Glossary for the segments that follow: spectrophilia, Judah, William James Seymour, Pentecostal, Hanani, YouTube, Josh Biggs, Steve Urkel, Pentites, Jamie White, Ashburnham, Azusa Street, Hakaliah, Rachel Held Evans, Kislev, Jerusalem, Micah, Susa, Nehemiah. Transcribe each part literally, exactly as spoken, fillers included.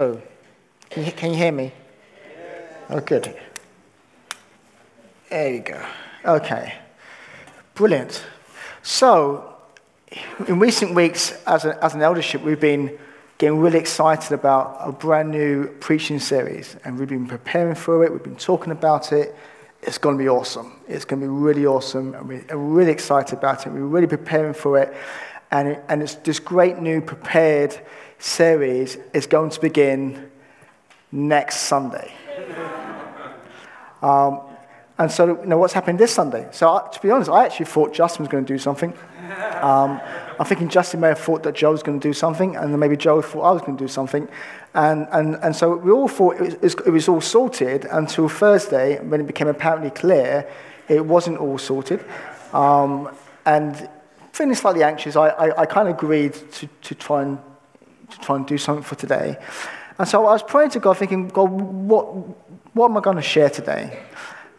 Oh, can you, can you hear me? Oh, good. There you go. Okay. Brilliant. So, in recent weeks, as, a, as an eldership, we've been getting really excited about a brand new preaching series, and we've been preparing for it, we've been talking about it. It's going to be awesome. It's going to be really awesome, and we're really excited about it. We're really preparing for it, and it, and it's this great new prepared series is going to begin next Sunday. Um, and so, you know, what's happened this Sunday? So, I, to be honest, I actually thought Justin was going to do something. Um, I'm thinking Justin may have thought that Joe was going to do something, and then maybe Joe thought I was going to do something. And, and, and so we all thought it was, it was all sorted until Thursday, when it became apparently clear it wasn't all sorted. Um, and feeling slightly anxious, I, I, I kind of agreed to, to, try and, to try and do something for today. And so I was praying to God, thinking, God, what... What am I going to share today?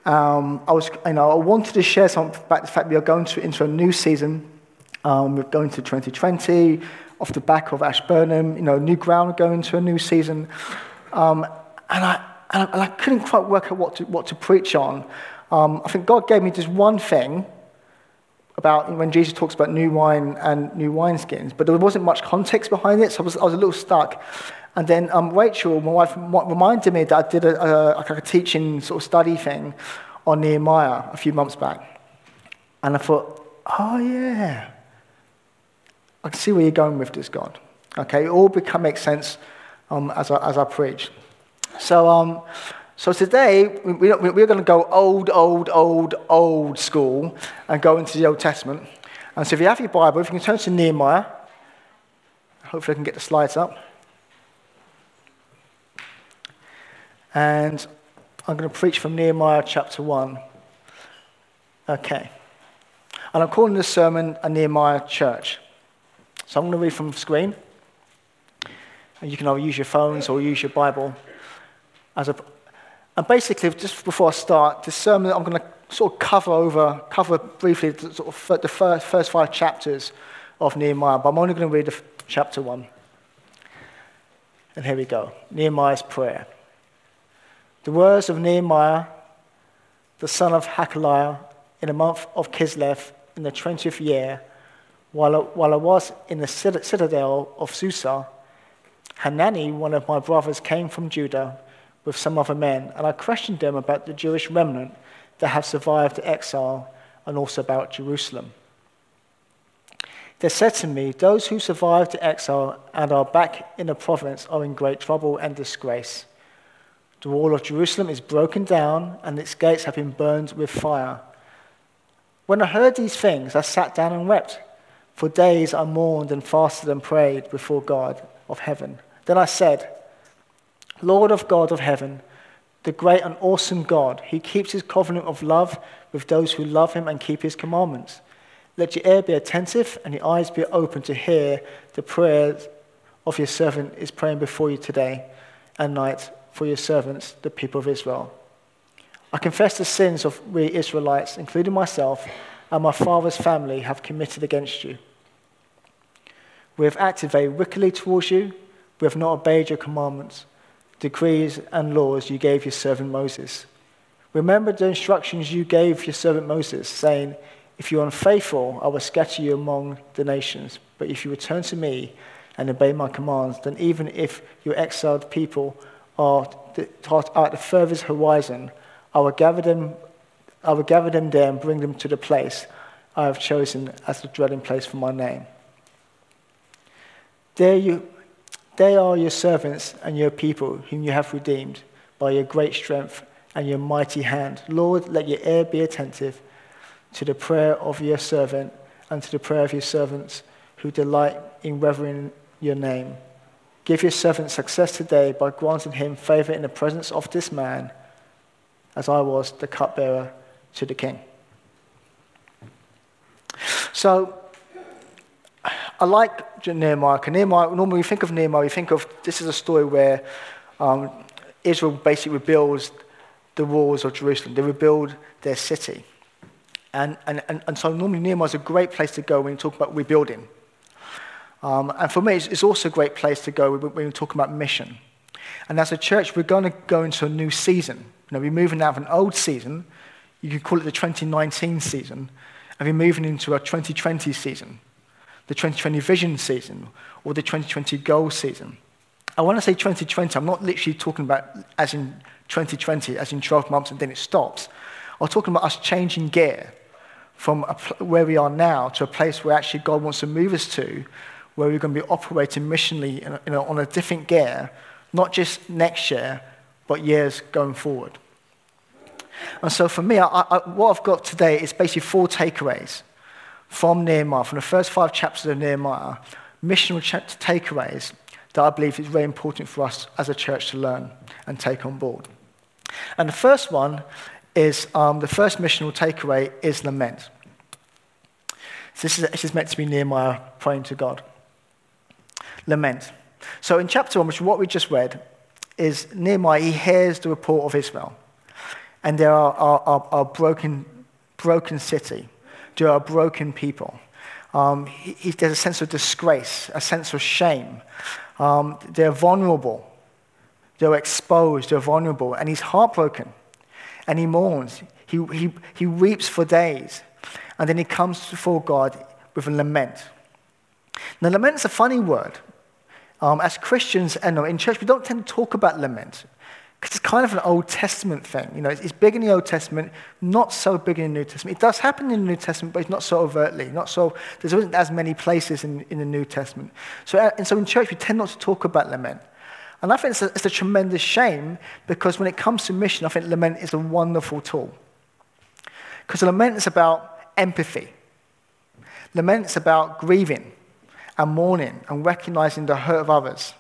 Um, I was, you know, I wanted to share something about the fact we are going to into a new season. Um, we're going to twenty twenty, off the back of Ashburnham, you know, new ground, we're going to a new season. Um, and I and I couldn't quite work out what to what to preach on. Um, I think God gave me just one thing about when Jesus talks about new wine and new wineskins, but there wasn't much context behind it, so I was I was a little stuck. And then um, Rachel, my wife, reminded me that I did a, a, like a teaching sort of study thing on Nehemiah a few months back. And I thought, oh, yeah, I can see where you're going with this, God. Okay, it all become make sense um, as, I, as I preach. So um, so today, we, we, we're going to go old, old, old, old school and go into the Old Testament. And so if you have your Bible, if you can turn to Nehemiah, hopefully I can get the slides up. And I'm going to preach from Nehemiah chapter one. Okay. And I'm calling this sermon a Nehemiah Church. So I'm going to read from the screen. And you can either use your phones or use your Bible. As a, and basically, just before I start, this sermon I'm going to sort of cover over, cover briefly the, sort of the first, first five chapters of Nehemiah. But I'm only going to read the, chapter one. And here we go. Nehemiah's prayer. The words of Nehemiah, the son of Hakaliah, in the month of Kislev, in the twentieth year, while I, while I was in the citadel of Susa, Hanani, one of my brothers, came from Judah with some other men, and I questioned them about the Jewish remnant that have survived the exile, and also about Jerusalem. They said to me, "Those who survived the exile and are back in the province are in great trouble and disgrace. The wall of Jerusalem is broken down, and its gates have been burned with fire." When I heard these things, I sat down and wept. For days I mourned and fasted and prayed before God of heaven. Then I said, "Lord of God of heaven, the great and awesome God, who keeps his covenant of love with those who love him and keep his commandments, let your ear be attentive and your eyes be open to hear the prayers of your servant is praying before you today and night, for your servants, the people of Israel. I confess the sins of we Israelites, including myself and my father's family, have committed against you. We have acted very wickedly towards you. We have not obeyed your commandments, decrees, and laws you gave your servant Moses. Remember the instructions you gave your servant Moses, saying, 'If you are unfaithful, I will scatter you among the nations. But if you return to me and obey my commands, then even if your exiled people are at the furthest horizon, I will gather them. I will gather them there and bring them to the place I have chosen as the dwelling place for my name. There you, they are your servants and your people, whom you have redeemed by your great strength and your mighty hand. Lord, let your ear be attentive to the prayer of your servant and to the prayer of your servants who delight in revering your name. Give your servant success today by granting him favor in the presence of this man, as I was the cupbearer to the king.'" So, I like Nehemiah. Nehemiah. Normally, we think of Nehemiah, we think of this is a story where um, Israel basically rebuilds the walls of Jerusalem. They rebuild their city, and and and, and so normally Nehemiah is a great place to go when you talk about rebuilding. Um, and for me, it's, it's also a great place to go when we're talking about mission. And as a church, we're going to go into a new season. You know, we're moving out of an old season. You could call it the twenty nineteen season. And we're moving into a twenty twenty season, the twenty twenty vision season, or the twenty twenty goal season. And when I say twenty twenty, I'm not literally talking about as in twenty twenty, as in twelve months and then it stops. I'm talking about us changing gear from a pl- where we are now to a place where actually God wants to move us to, where we're going to be operating missionally in a, in a, on a different gear, not just next year, but years going forward. And so for me, I, I, what I've got today is basically four takeaways from Nehemiah, from the first five chapters of Nehemiah, missional ch- takeaways that I believe is very important for us as a church to learn and take on board. And the first one is, um, the first missional takeaway is lament. So this is, this is meant to be Nehemiah praying to God. Lament. So in chapter one, which is what we just read, is Nehemiah, he hears the report of Israel. And there are a broken, broken city. There are broken people. Um, he, he, there's a sense of disgrace, a sense of shame. Um, they're vulnerable. They're exposed. They're vulnerable. And he's heartbroken. And he mourns. He, he, he weeps for days. And then he comes before God with a lament. Now, lament is a funny word. Um, as Christians and in church, we don't tend to talk about lament. Because it's kind of an Old Testament thing. You know, it's, it's big in the Old Testament, not so big in the New Testament. It does happen in the New Testament, but it's not so overtly. Not so. There isn't as many places in, in the New Testament. So, and so in church, we tend not to talk about lament. And I think it's a, it's a tremendous shame, because when it comes to mission, I think lament is a wonderful tool. Because lament is about empathy. Lament is about grieving and mourning and recognizing the hurt of others.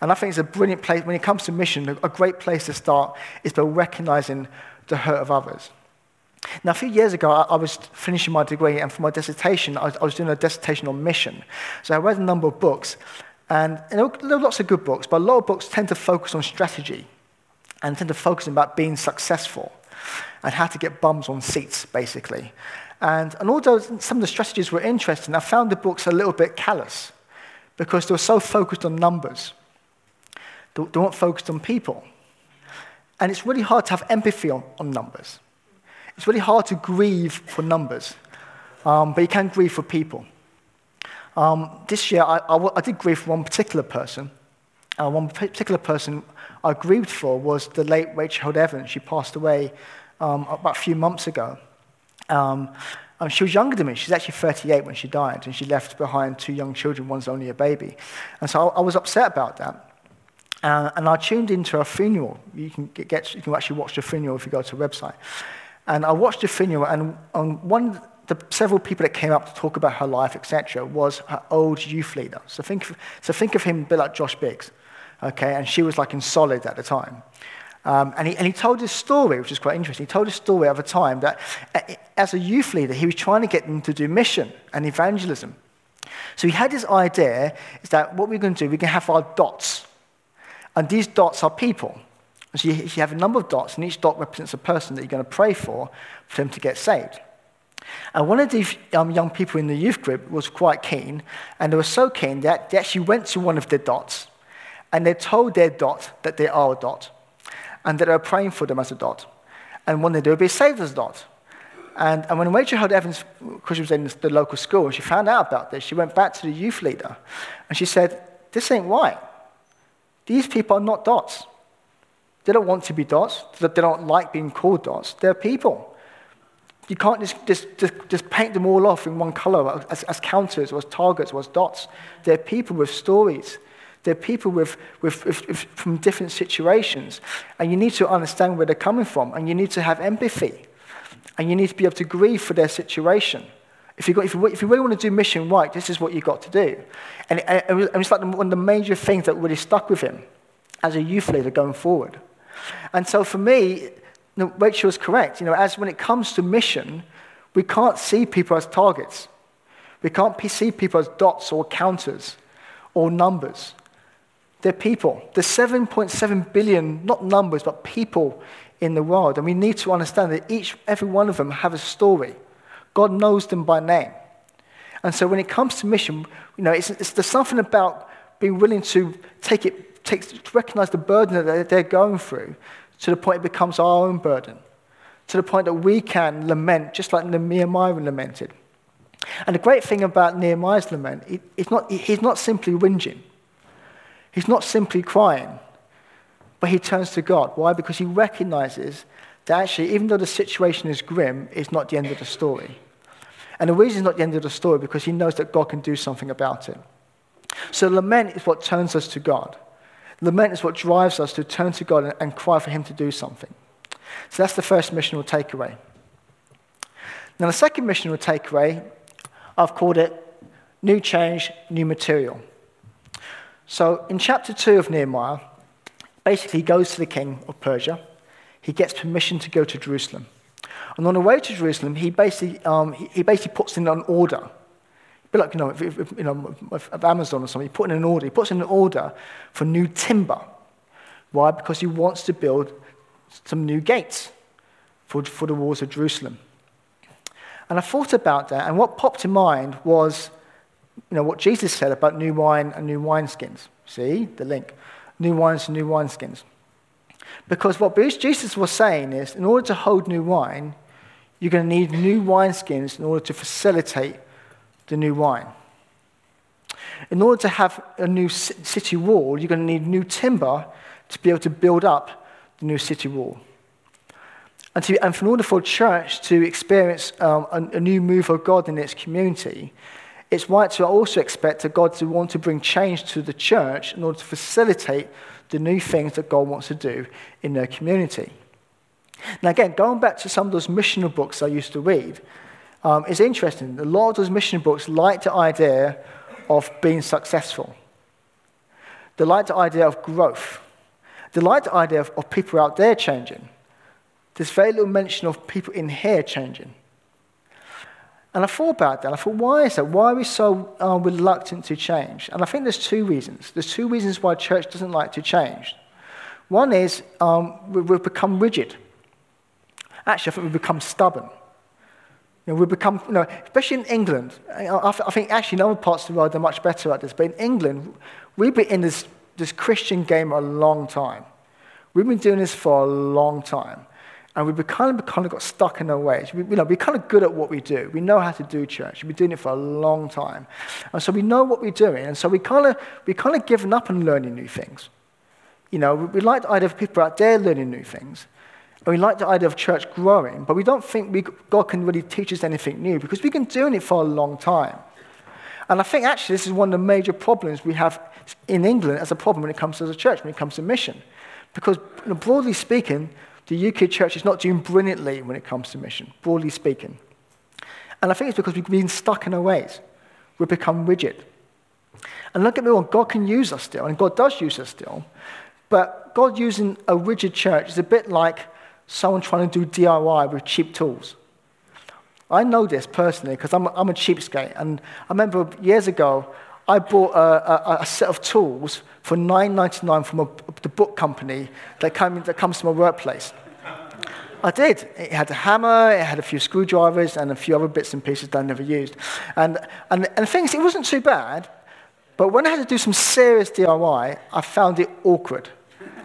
And I think it's a brilliant place, when it comes to mission, a great place to start is by recognizing the hurt of others. Now, a few years ago, I was finishing my degree, and for my dissertation, I was doing a dissertation on mission. So I read a number of books, and there were lots of good books, but a lot of books tend to focus on strategy and tend to focus about being successful and how to get bums on seats, basically. And, and although some of the strategies were interesting, I found the books a little bit callous because they were so focused on numbers. They weren't focused on people. And it's really hard to have empathy on, on numbers. It's really hard to grieve for numbers, um, but you can grieve for people. Um, this year, I, I, I did grieve for one particular person. Uh, one particular person I grieved for was the late Rachel Held Evans. She passed away um, about a few months ago. Um, and she was younger than me. She's actually thirty-eight when she died, and she left behind two young children. One's only a baby. And so I, I was upset about that. Uh, and I tuned into her funeral. You can get, get you can actually watch the funeral if you go to the website. And I watched the funeral, and on one, the several people that came up to talk about her life, et cetera, was her old youth leader. So think, so think of him a bit like Josh Biggs, okay? And she was like in Solid at the time. Um, and he and he told his story, which is quite interesting. He told his story of a time that, as a youth leader, he was trying to get them to do mission and evangelism. So he had this idea is that what we're going to do, we're going to have our dots. And these dots are people. So you, you have a number of dots, and each dot represents a person that you're going to pray for, for them to get saved. And one of these um, young people in the youth group was quite keen, and they were so keen that they actually went to one of the dots, and they told their dot that they are a dot, and that they were praying for them as a dot. And one day they would be saved as a dot. And, and when Rachel Held Evans, because she was in the local school, and she found out about this, she went back to the youth leader, and she said, "This ain't right. These people are not dots. They don't want to be dots. They don't like being called dots. They're people. You can't just just, just, just paint them all off in one color as, as counters or as targets or as dots. They're people with stories. They're people with, with, with, with from different situations. And you need to understand where they're coming from. And you need to have empathy. And you need to be able to grieve for their situation. If you, got, if, you, if you really want to do mission right, this is what you've got to do." And, and, and it's like one of the major things that really stuck with him as a youth leader going forward. And so for me, you know, Rachel was correct. You know, as when it comes to mission, we can't see people as targets. We can't see people as dots or counters or numbers. They're people. There's seven point seven billion, not numbers, but people in the world. And we need to understand that each, every one of them have a story. God knows them by name. And so when it comes to mission, you know, it's, it's, there's something about being willing to take it, take, to recognize the burden that they're going through, to the point it becomes our own burden, to the point that we can lament, just like Nehemiah lamented. And the great thing about Nehemiah's lament, it, it's not it, he's not simply whinging. He's not simply crying, but he turns to God. Why? Because he recognizes that actually, even though the situation is grim, it's not the end of the story. And the reason it's not the end of the story, because he knows that God can do something about it. So lament is what turns us to God. Lament is what drives us to turn to God and cry for him to do something. So that's the first missional takeaway. Now the second missional takeaway, I've called it New Change, New Material. So in chapter two of Nehemiah, basically he goes to the king of Persia. He gets permission to go to Jerusalem. And on the way to Jerusalem, he basically um, he, he basically puts in an order. A bit like, you know, if, if, you know, of Amazon or something, he put in an order. He puts in an order for new timber. Why? Because he wants to build some new gates for, for the walls of Jerusalem. And I thought about that, and what popped in mind was, you know, what Jesus said about new wine and new wineskins. See, the link. New wines and new wineskins. Because what Jesus was saying is, in order to hold new wine, you're going to need new wineskins in order to facilitate the new wine. In order to have a new city wall, you're going to need new timber to be able to build up the new city wall. And, to, and in order for a church to experience um, a, a new move of God in its community, it's right to also expect that God to want to bring change to the church in order to facilitate the new things that God wants to do in their community. Now again, going back to some of those missional books I used to read, um, it's interesting. A lot of those missional books like the idea of being successful. They like the idea of growth. They like the idea of, of people out there changing. There's very little mention of people in here changing. And I thought about that. I thought, why is that? Why are we so uh, reluctant to change? And I think there's two reasons. There's two reasons why church doesn't like to change. One is um, we, we've become rigid. Actually, I think we've become stubborn. You know, we've become, you know, especially in England. I, I think actually in other parts of the world they're much better at this. But in England, we've been in this, this Christian game a long time. We've been doing this for a long time. And we kind of, kind of got stuck in our ways. We, you know, we're kind of good at what we do. We know how to do church. We've been doing it for a long time, and so we know what we're doing. And so we kind of we kind of given up on learning new things. You know, we, we like the idea of people out there learning new things, and we like the idea of church growing. But we don't think we, God can really teach us anything new because we've been doing it for a long time. And I think actually this is one of the major problems we have in England as a problem when it comes to the church, when it comes to mission, because you know, broadly speaking. The U K church is not doing brilliantly when it comes to mission, broadly speaking. And I think it's because we've been stuck in our ways. We've become rigid. And look at me wrong, God can use us still, and God does use us still. But God using a rigid church is a bit like someone trying to do D I Y with cheap tools. I know this personally because I'm, I'm a cheapskate. And I remember years ago, I bought a, a, a set of tools for nine ninety-nine from a, the book company that, came, that comes to my workplace. I did. It had a hammer, it had a few screwdrivers, and a few other bits and pieces that I never used. And, and, and the thing is, it wasn't too bad, but when I had to do some serious D I Y, I found it awkward.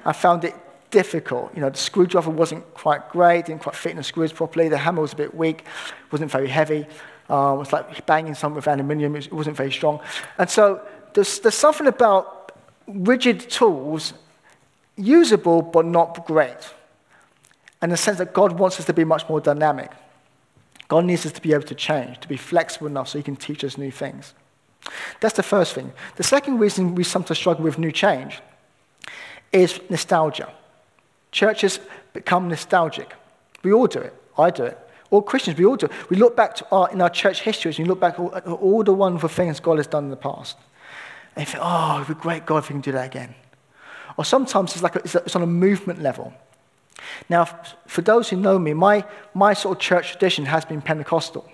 I found it difficult. You know, the screwdriver wasn't quite great, didn't quite fit in the screws properly, the hammer was a bit weak, wasn't very heavy. Uh, it was like banging something with aluminium. It wasn't very strong. And so there's, there's something about rigid tools, usable but not great, in the sense that God wants us to be much more dynamic. God needs us to be able to change, to be flexible enough so he can teach us new things. That's the first thing. The second reason we sometimes struggle with new change is nostalgia. Churches become nostalgic. We all do it. I do it. All Christians, we all do. We look back to our, in our church histories, and we look back at all, all the wonderful things God has done in the past. And you think, oh, it would be great, God, if we can do that again. Or sometimes it's like a, it's on a movement level. Now, for those who know me, my, my sort of church tradition has been Pentecostal.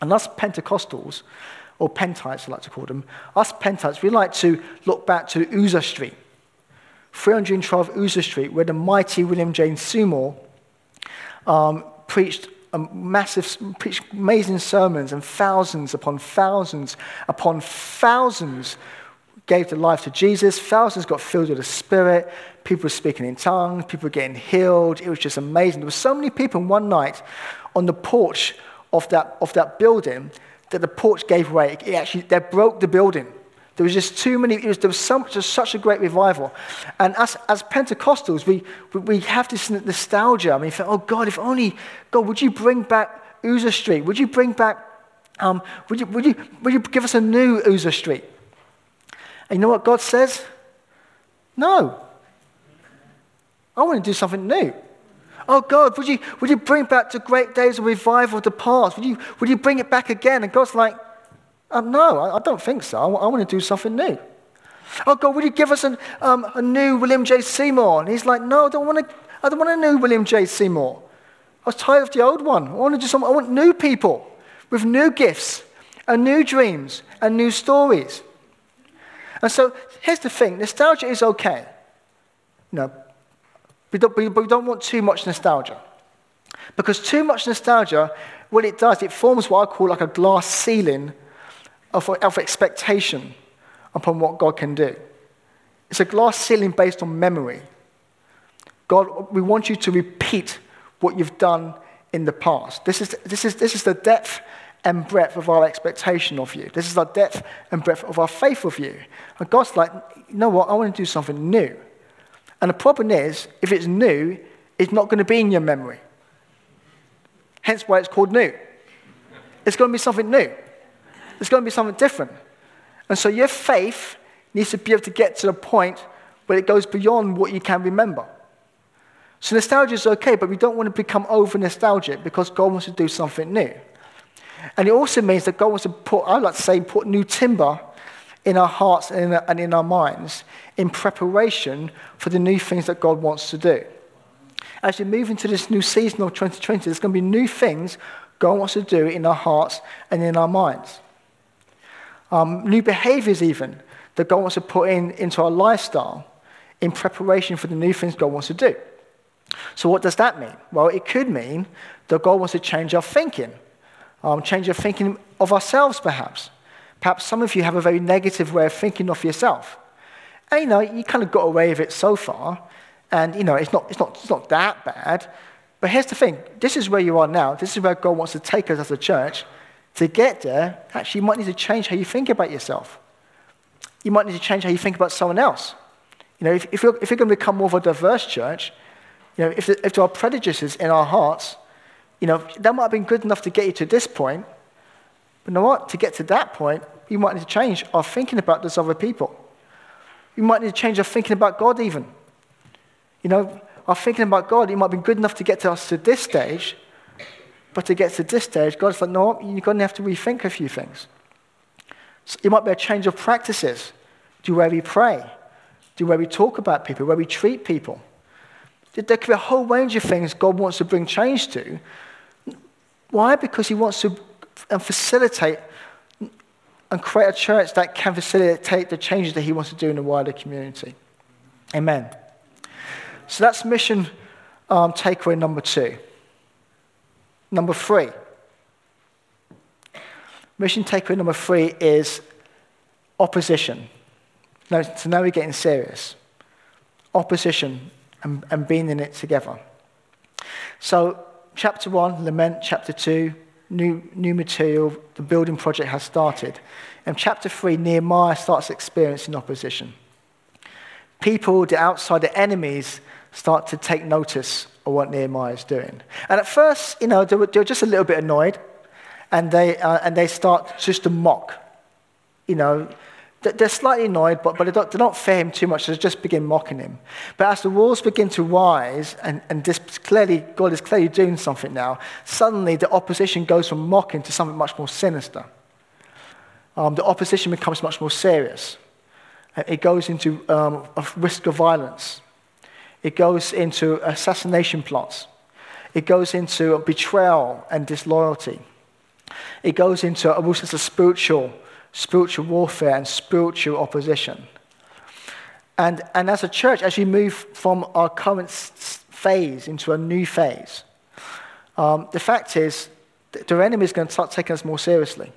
And us Pentecostals, or Pentites I like to call them, us Pentites, we like to look back to Azusa Street, three twelve Azusa Street, where the mighty William James Seymour um, preached Um, massive, preached amazing sermons, and thousands upon thousands upon thousands gave their life to Jesus. Thousands got filled with the Spirit. People were speaking in tongues. People were getting healed. It was just amazing. There were so many people in one night on the porch of that of that building that the porch gave way. It actually, they broke the building. There was just too many. It was, there was so much, just such a great revival. And us, as Pentecostals, we, we we have this nostalgia. I mean, oh God, if only, God, would you bring back Azusa Street? Would you bring back, um, would you would you would you give us a new Azusa Street? And you know what God says? No. I want to do something new. Oh God, would you would you bring back the great days of revival of the past? Would you would you bring it back again? And God's like, Uh, no, I, I don't think so. I, w- I want to do something new. Oh God, would you give us an, um, a new William James Seymour? And he's like, no, I don't want to. I don't want a new William James Seymour. I was tired of the old one. I want to do something. I want new people with new gifts and new dreams and new stories. And so here's the thing: nostalgia is okay. You know, we don't, we, we don't want too much nostalgia, because too much nostalgia, what it does, it forms what I call like a glass ceiling Of, of expectation upon what God can do. It's a glass ceiling based on memory. God, we want you to repeat what you've done in the past. This is this is this is the depth and breadth of our expectation of you. This is the depth and breadth of our faith of you. And God's like, you know what? I want to do something new. And the problem is, if it's new, it's not going to be in your memory. Hence why it's called new. It's going to be something new. There's going to be something different. And so your faith needs to be able to get to the point where it goes beyond what you can remember. So nostalgia is okay, but we don't want to become over-nostalgic, because God wants to do something new. And it also means that God wants to put, I like to say, put new timber in our hearts and in our minds in preparation for the new things that God wants to do. As you move into this new season of twenty twenty, there's going to be new things God wants to do in our hearts and in our minds. Um, new behaviors even, that God wants to put in into our lifestyle in preparation for the new things God wants to do. So what does that mean? Well, it could mean that God wants to change our thinking, um, change our thinking of ourselves perhaps. Perhaps some of you have a very negative way of thinking of yourself. And you know, you kind of got away with it so far, and you know, it's not, it's not, it's not that bad. But here's the thing, this is where you are now, this is where God wants to take us as a church. To get there, actually, you might need to change how you think about yourself. You might need to change how you think about someone else. You know, if, if, you're, if you're going to become more of a diverse church, you know, if, the, if there are prejudices in our hearts, you know, that might have been good enough to get you to this point. But you know what? To get to that point, you might need to change our thinking about those other people. You might need to change our thinking about God even. You know, our thinking about God, it might have been good enough to get to us to this stage. But to get to this stage, God's like, no, you're going to have to rethink a few things. So it might be a change of practices. Do where we pray. Do where we talk about people, where we treat people. There could be a whole range of things God wants to bring change to. Why? Because he wants to facilitate and create a church that can facilitate the changes that he wants to do in the wider community. Amen. So that's mission um, takeaway number two. Number three. Mission takeaway number three is opposition. Now, so now we're getting serious. Opposition and, and being in it together. So chapter one, lament. Chapter two, new new material. The building project has started. And chapter three, Nehemiah starts experiencing opposition. People, the outside, the enemies, start to take notice of what Nehemiah is doing. And at first, you know, they were, they were just a little bit annoyed, and they uh, and they start just to mock. You know, they're slightly annoyed, but, but they don't, they don't fear him too much, so they just begin mocking him. But as the walls begin to rise, and, and this clearly, God is clearly doing something now, suddenly the opposition goes from mocking to something much more sinister. Um, the opposition becomes much more serious. It goes into um, a risk of violence. It goes into assassination plots. It goes into betrayal and disloyalty. It goes into all sorts of spiritual, spiritual warfare and spiritual opposition. And and as a church, as we move from our current phase into a new phase, um, the fact is that the enemy is going to start taking us more seriously.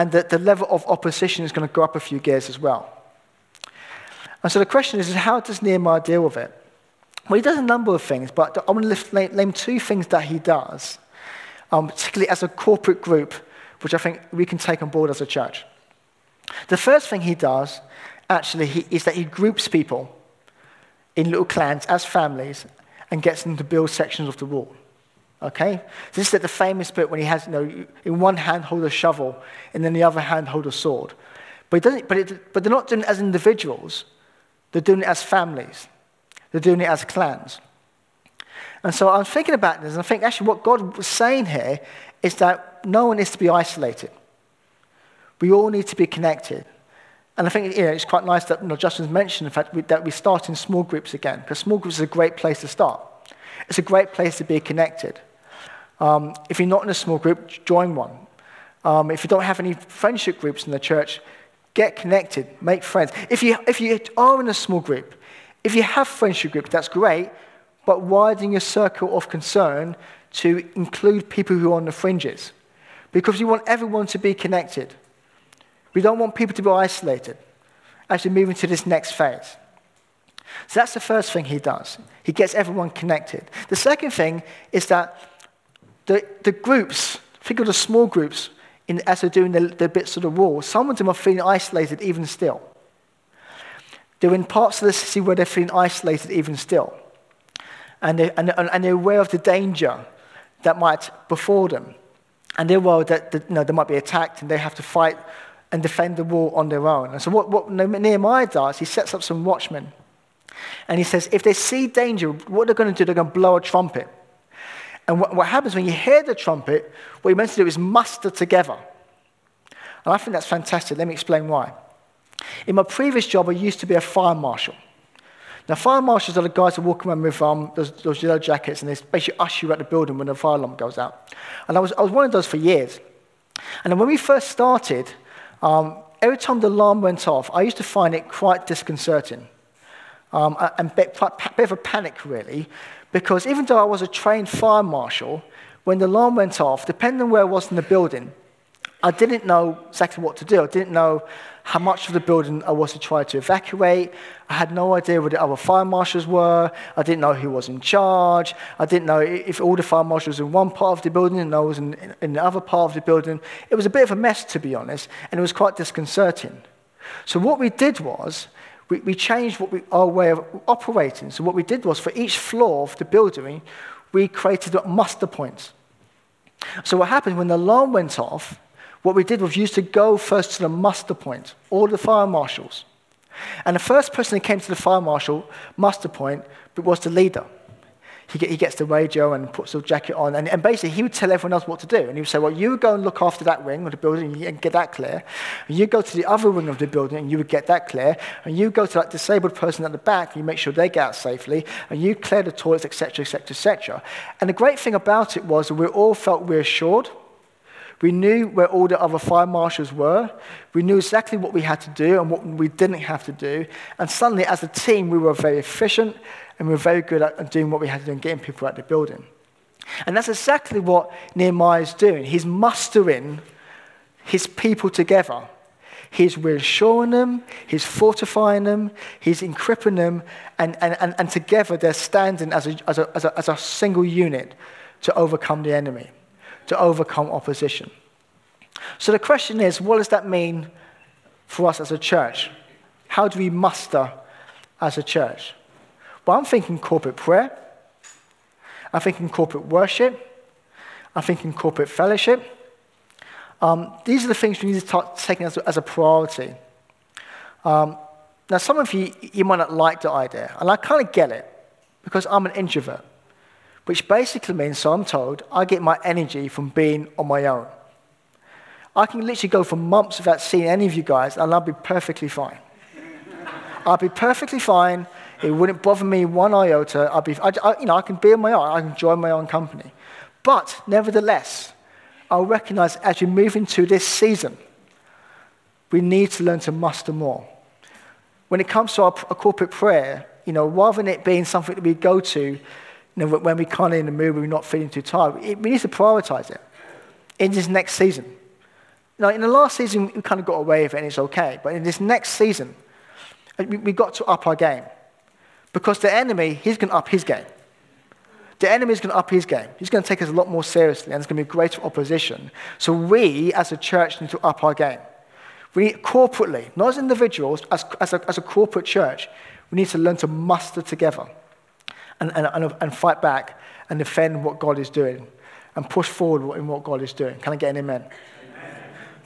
and that the level of opposition is going to go up a few gears as well. And so the question is, is how does Nehemiah deal with it? Well, he does a number of things, but I'm going to name two things that he does, um, particularly as a corporate group, which I think we can take on board as a church. The first thing he does, actually, he, is that he groups people in little clans as families and gets them to build sections of the wall. Okay? This is like the famous bit when he has, you know, in one hand hold a shovel and in the other hand hold a sword. But he doesn't. But, it, but they're not doing it as individuals. They're doing it as families. They're doing it as clans. And so I'm thinking about this, and I think actually what God was saying here is that no one is to be isolated. We all need to be connected. And I think, you know, it's quite nice that, you know, Justin's mentioned, in fact, we, that we start in small groups again, because small groups is a great place to start. It's a great place to be connected. Um, if you're not in a small group, join one. Um, if you don't have any friendship groups in the church, get connected, make friends. If you if you are in a small group, if you have friendship groups, that's great, but widen your circle of concern to include people who are on the fringes, because you want everyone to be connected. We don't want people to be isolated as we move into this next phase. So that's the first thing he does. He gets everyone connected. The second thing is that the, the groups, think of the small groups, in, as they're doing their, their bits of the wall, some of them are feeling isolated even still. They're in parts of the city where they're feeling isolated even still. And, they, and, and they're aware of the danger that might befall them. And they're aware that, that you know, they might be attacked and they have to fight and defend the wall on their own. And so what, what Nehemiah does, he sets up some watchmen. And he says, if they see danger, what they're going to do, they're going to blow a trumpet. And what, what happens when you hear the trumpet, what you're meant to do is muster together. And I think that's fantastic. Let me explain why. In my previous job, I used to be a fire marshal. Now, fire marshals are the guys who walk around with um, those, those yellow jackets, and they basically usher you out the building when the fire alarm goes out. And I was, I was one of those for years. And then when we first started, um, every time the alarm went off, I used to find it quite disconcerting. Um, and a bit, bit of a panic, really, because even though I was a trained fire marshal, when the alarm went off, depending on where I was in the building, I didn't know exactly what to do. I didn't know how much of the building I was to try to evacuate. I had no idea where the other fire marshals were. I didn't know who was in charge. I didn't know if all the fire marshals were in one part of the building and I was in, in the other part of the building. It was a bit of a mess, to be honest, and it was quite disconcerting. So what we did was, We, we changed what we, our way of operating. So what we did was, for each floor of the building, we created muster points. So what happened when the alarm went off, what we did was we used to go first to the muster point, all the fire marshals. And the first person who came to the fire marshal muster point was the leader. He, get, he gets the radio and puts the jacket on, and, and basically he would tell everyone else what to do. And he would say, well, you would go and look after that wing of the building and get that clear. And you go to the other wing of the building and you would get that clear. And you go to that disabled person at the back and you make sure they get out safely. And you clear the toilets, et cetera, et cetera, et cetera. And the great thing about it was we all felt reassured. We knew where all the other fire marshals were. We knew exactly what we had to do and what we didn't have to do. And suddenly, as a team, we were very efficient and we were very good at doing what we had to do and getting people out of the building. And that's exactly what Nehemiah is doing. He's mustering his people together. He's reassuring them, he's fortifying them, he's equipping them, and, and, and, and together they're standing as a, as a, as a, as a single unit to overcome the enemy, to overcome opposition. So the question is, what does that mean for us as a church? How do we muster as a church? Well, I'm thinking corporate prayer. I'm thinking corporate worship. I'm thinking corporate fellowship. Um, these are the things we need to start taking as, as a priority. Um, now, some of you, you might not like the idea, and I kind of get it, because I'm an introvert. Which basically means, so I'm told, I get my energy from being on my own. I can literally go for months without seeing any of you guys, and I'll be perfectly fine. I'll be perfectly fine. It wouldn't bother me one iota. I'll be, I, I, you know, I can be on my own. I can join my own company. But nevertheless, I'll recognize as we move into this season, we need to learn to muster more. When it comes to our, our corporate prayer, you know, rather than it being something that we go to, you know, when we kind of in the mood, we're not feeling too tired. It, we need to prioritize it in this next season. Now, in the last season, we kind of got away with it and it's okay. But in this next season, we got to up our game. Because the enemy, he's going to up his game. The enemy is going to up his game. He's going to take us a lot more seriously, and there's going to be greater opposition. So we, as a church, need to up our game. We need, corporately, not as individuals, as, as, a, as a corporate church, we need to learn to muster together and, and, and, and fight back and defend what God is doing and push forward in what God is doing. Can I get an amen? Amen.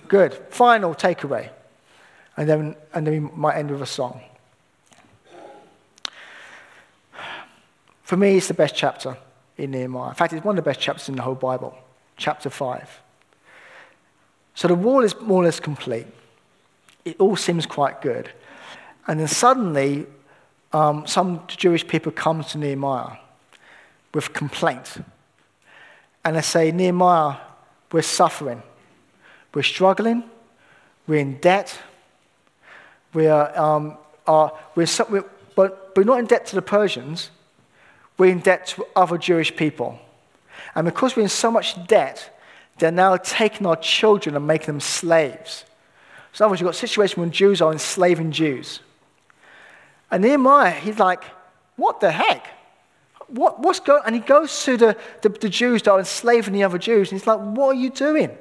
Good. Final takeaway. And then, and then we might end with a song. For me, it's the best chapter in Nehemiah. In fact, it's one of the best chapters in the whole Bible, chapter five. So the wall is more or less complete. It all seems quite good. And then suddenly, um, some Jewish people come to Nehemiah with complaint. And they say, Nehemiah, we're suffering. We're struggling. We're in debt. We are, um, are, we're, we're, but we're not in debt to the Persians. We're in debt to other Jewish people. And because we're in so much debt, they're now taking our children and making them slaves. So in other words, you've got a situation when Jews are enslaving Jews. And Nehemiah, he's like, what the heck? What, what's going on? And he goes to the, the, the Jews that are enslaving the other Jews, and he's like, what are you doing?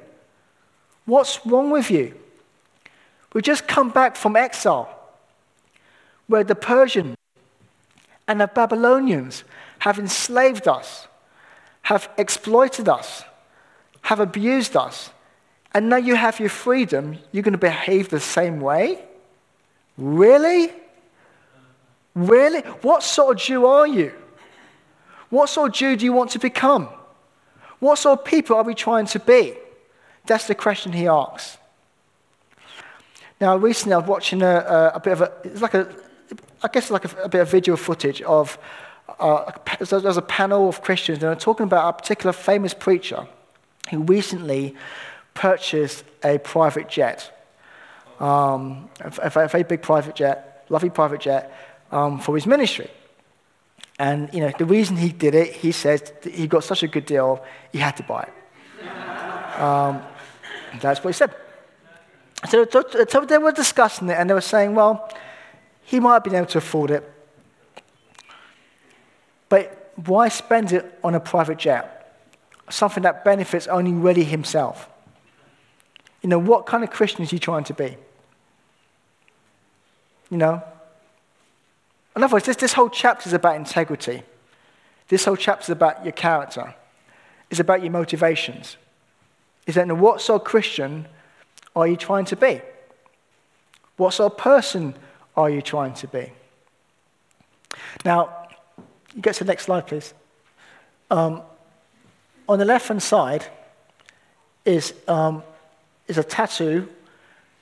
What's wrong with you? We've just come back from exile, where the Persians and the Babylonians have enslaved us, have exploited us, have abused us, and now you have your freedom, you're going to behave the same way? Really? Really? What sort of Jew are you? What sort of Jew do you want to become? What sort of people are we trying to be? That's the question he asks. Now, recently I was watching a, a, a bit of a, it's like a, I guess like a, a bit of video footage of, uh, there was a panel of Christians, and they're talking about a particular famous preacher who recently purchased a private jet, um, a, a very big private jet, lovely private jet, um, for his ministry. And, you know, the reason he did it, he says he got such a good deal, he had to buy it. um, that's what he said. So, so they were discussing it, and they were saying, well, he might have been able to afford it, but why spend it on a private jet? Something that benefits only really himself. You know, what kind of Christian is he trying to be? You know? In other words, this, this whole chapter is about integrity. This whole chapter is about your character. It's about your motivations. It's that, you know, what sort of Christian are you trying to be? What sort of person are you trying to be? Now, you get to the next slide, please. Um, on the left-hand side is um, is a tattoo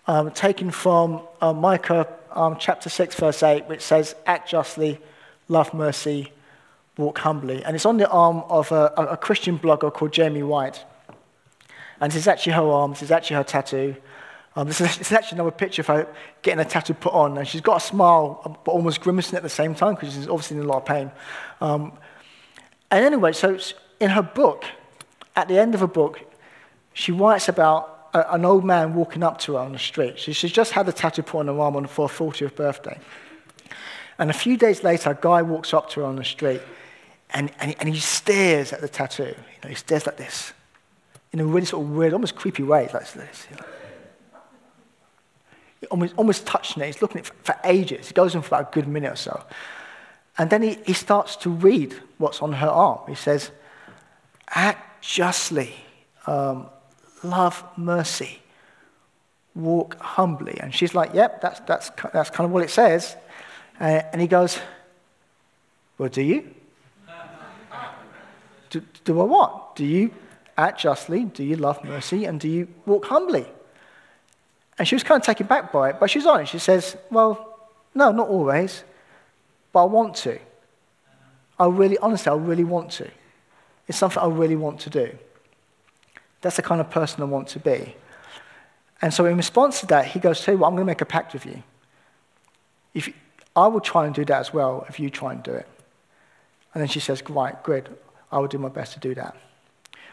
um, taken from uh, Micah um, chapter six, verse eight, which says, "Act justly, love mercy, walk humbly." And it's on the arm of a, a Christian blogger called Jamie White. And this is actually her arm. This is actually her tattoo. Um, this, is, this is actually another picture of her getting a tattoo put on, and she's got a smile, but almost grimacing at the same time because she's obviously in a lot of pain. Um, and anyway, so in her book, at the end of her book, she writes about a, an old man walking up to her on the street. She, she's just had a tattoo put on her arm on for her fortieth birthday. And a few days later, a guy walks up to her on the street, and, and, and he stares at the tattoo. You know, he stares like this, in a really sort of weird, almost creepy way, like this. You know. Almost, almost touching it. He's looking at it for, for ages. He goes on for about a good minute or so. And then he, he starts to read what's on her arm. He says, "Act justly, um, love mercy, walk humbly." And she's like, yep, that's that's that's kind of what it says. Uh, and he goes, well, do you? do, do I what? Do you act justly? Do you love mercy? And do you walk humbly? And she was kind of taken back by it, but she's honest. She says, well, no, not always, but I want to. I really, honestly, I really want to. It's something I really want to do. That's the kind of person I want to be. And so in response to that, he goes, "Tell you what, I'm going to make a pact with you. If you, I will try and do that as well if you try and do it." And then she says, "Right, good, I will do my best to do that."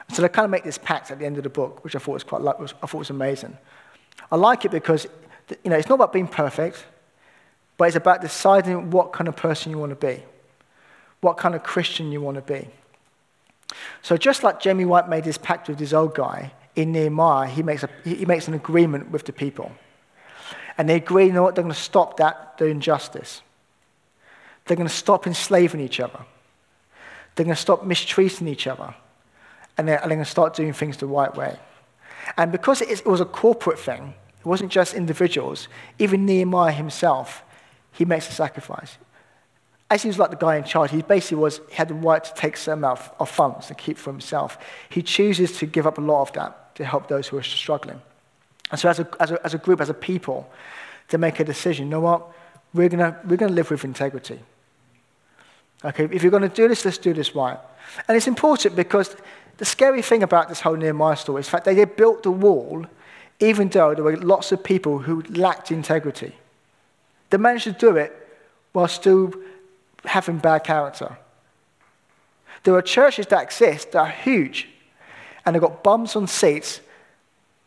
And so they kind of make this pact at the end of the book, which I thought was quite, was, I thought was amazing. I like it because, you know, it's not about being perfect, but it's about deciding what kind of person you want to be, what kind of Christian you want to be. So just like Jamie White made his pact with this old guy, in Nehemiah, he makes a, he makes an agreement with the people. And they agree, you know what, they're going to stop that, the injustice. They're going to stop enslaving each other. They're going to stop mistreating each other. And they're, and they're going to start doing things the right way. And because it, is, it was a corporate thing, it wasn't just individuals, even Nehemiah himself, he makes a sacrifice. As he was like the guy in charge, he basically was he had the right to take some amount of funds and keep for himself. He chooses to give up a lot of that to help those who are struggling. And so as a, as a, as a group, as a people, to make a decision, you know what, we're going we're gonna live with integrity. Okay, if you're going to do this, let's do this right. And it's important because the scary thing about this whole Nehemiah story is the fact that they built the wall even though there were lots of people who lacked integrity. They managed to do it while still having bad character. There are churches that exist that are huge and they've got bums on seats,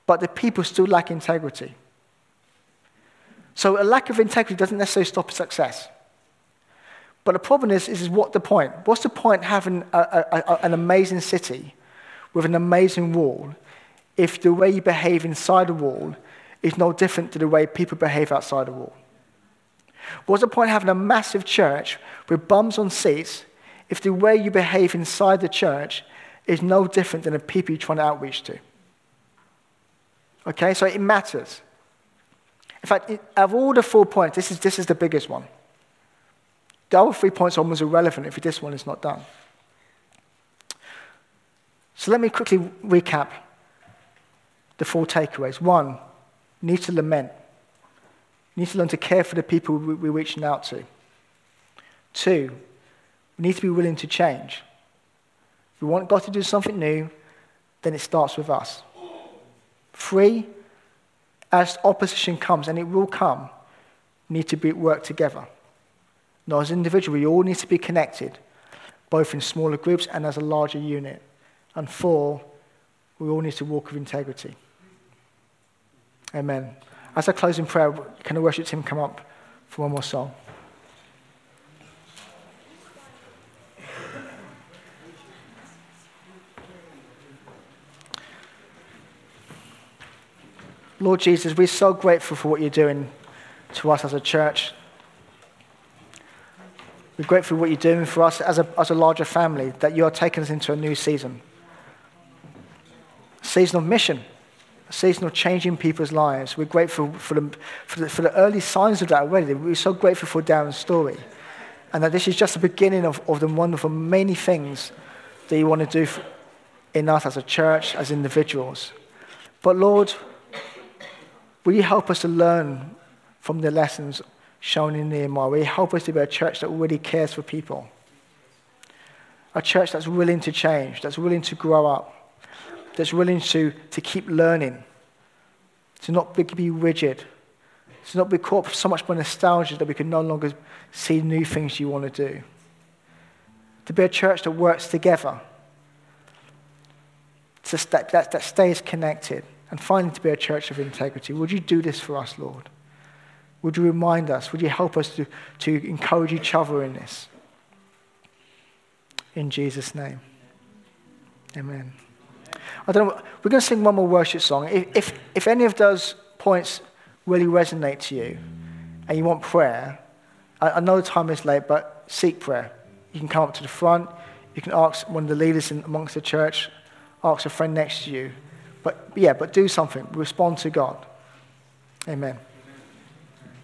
but the people still lack integrity. So a lack of integrity doesn't necessarily stop success. But the problem is, is, is what the point? What's the point having a, a, a, an amazing city with an amazing wall if the way you behave inside the wall is no different to the way people behave outside the wall? What's the point having a massive church with bums on seats if the way you behave inside the church is no different than the people you're trying to outreach to? Okay, so it matters. In fact, out of all the four points, this is this is the biggest one. The other three points are almost irrelevant if this one is not done. So let me quickly recap the four takeaways. One, you need to lament. You need to learn to care for the people we're reaching out to. Two, we need to be willing to change. If we want God to do something new, then it starts with us. Three, as opposition comes, and it will come, we need to be, work together. Now, as individuals, we all need to be connected, both in smaller groups and as a larger unit. And four, we all need to walk with integrity. Amen. As I close in prayer, can the worship team come up for one more song? Lord Jesus, we're so grateful for what you're doing to us as a church. We're grateful for what you're doing for us as a, as a larger family, that you are taking us into a new season. A season of mission. Season of changing people's lives. We're grateful for the, for, the, for the early signs of that already. We're so grateful for Darren's story. And that this is just the beginning of, of the wonderful many things that you want to do for, in us as a church, as individuals. But Lord, will you help us to learn from the lessons shown in Nehemiah? Will you help us to be a church that really cares for people? A church that's willing to change, that's willing to grow up, that's willing to, to keep learning, to not be, be rigid, to not be caught up so much by nostalgia that we can no longer see new things you want to do. To be a church that works together, to st- that, that stays connected, and finally to be a church of integrity. Would you do this for us, Lord? Would you remind us? Would you help us to, to encourage each other in this? In Jesus' name. Amen. I don't know, we're going to sing one more worship song. If, if if any of those points really resonate to you and you want prayer, I, I know the time is late, but seek prayer. You can come up to the front. You can ask one of the leaders in, amongst the church. Ask a friend next to you. But yeah, but do something. Respond to God. Amen.